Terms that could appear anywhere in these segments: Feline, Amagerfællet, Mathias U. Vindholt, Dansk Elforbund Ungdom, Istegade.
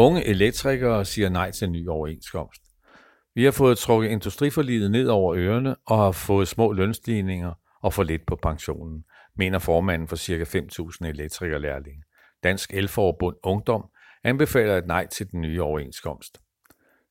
Unge elektrikere siger nej til en ny overenskomst. Vi har fået trukket industriforliget ned over ørerne og har fået små lønstigninger og for lidt på pensionen, mener formanden for ca. 5.000 elektrikerlærlinge. Dansk Elforbund Ungdom anbefaler et nej til den nye overenskomst.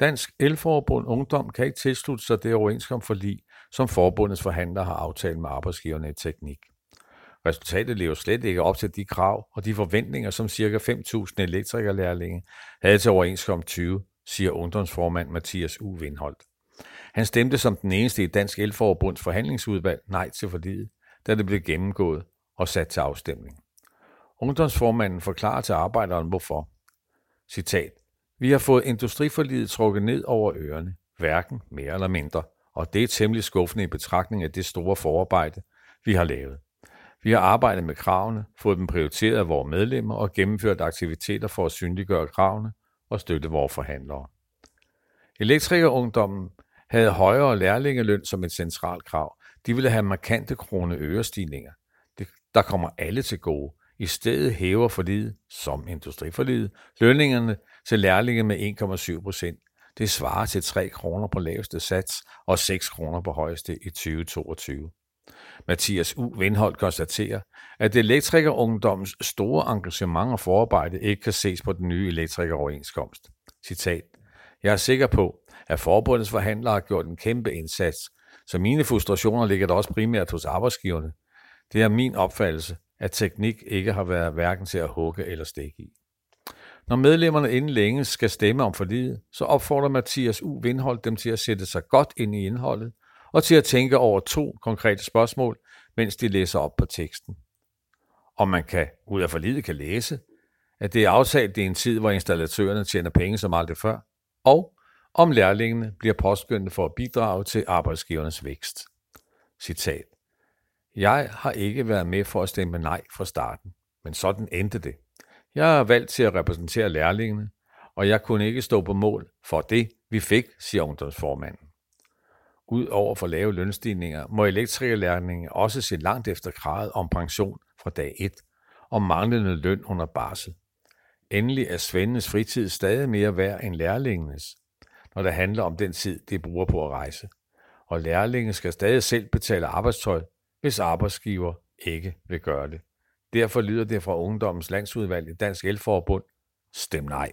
Dansk Elforbund Ungdom kan ikke tilslutte sig det overenskomstforlig, som forbundets forhandler har aftalt med arbejdsgiverne i teknik. Resultatet lever slet ikke op til de krav og de forventninger, som ca. 5.000 elektrikerlærlinge havde til overenskomst 20, siger ungdomsformand Mathias U. Vindholt. Han stemte som den eneste i Dansk Elforbunds forhandlingsudvalg nej til forliget, da det blev gennemgået og sat til afstemning. Ungdomsformanden forklarer til Arbejderen hvorfor. Citat: "Vi har fået industriforliget trukket ned over ørerne, hverken mere eller mindre, og det er temmelig skuffende i betragtning af det store forarbejde, vi har lavet. Vi har arbejdet med kravene, fået dem prioriteret af vores medlemmer og gennemført aktiviteter for at synliggøre kravene og støtte vores forhandlere." Elektrikerungdommen havde højere lærlingeløn som et centralt krav. De ville have markante krone-ørestigninger, der kommer alle til gode. I stedet hæver forliget, som industriforliget, lønningerne til lærlinge med 1,7%. Det svarer til 3 kroner på laveste sats og 6 kroner på højeste i 2022. Mathias U. Vindholt konstaterer, at elektrikerungdommens store engagement og forarbejde ikke kan ses på den nye elektrikeroverenskomst. Citat: "Jeg er sikker på, at forbundets forhandlere har gjort en kæmpe indsats, så mine frustrationer ligger der også primært hos arbejdsgiverne. Det er min opfattelse, at teknik ikke har været hverken til at hugge eller stikke i." Når medlemmerne inden længe skal stemme om forliget, så opfordrer Mathias U. Vindholt dem til at sætte sig godt ind i indholdet og til at tænke over 2 konkrete spørgsmål, mens de læser op på teksten. Og man kan, ud af forliget, kan læse, at det er aftalt i en tid, hvor installatørerne tjener penge som aldrig før, og om lærlingene bliver påskyndet for at bidrage til arbejdsgivernes vækst. Citat: "Jeg har ikke været med for at stemme nej fra starten, men sådan endte det. Jeg er valgt til at repræsentere lærlingene, og jeg kunne ikke stå på mål for det, vi fik," siger ungdomsformanden. Udover for lave lønstigninger, må elektrikerlærlinge også se langt efter kravet om pension fra dag 1 og manglende løn under barsel. Endelig er svendenes fritid stadig mere værd end lærlingenes, når det handler om den tid, de bruger på at rejse. Og lærlingen skal stadig selv betale arbejdstøj, hvis arbejdsgiver ikke vil gøre det. Derfor lyder det fra Ungdommens Landsudvalg i Dansk Elforbund: stem nej.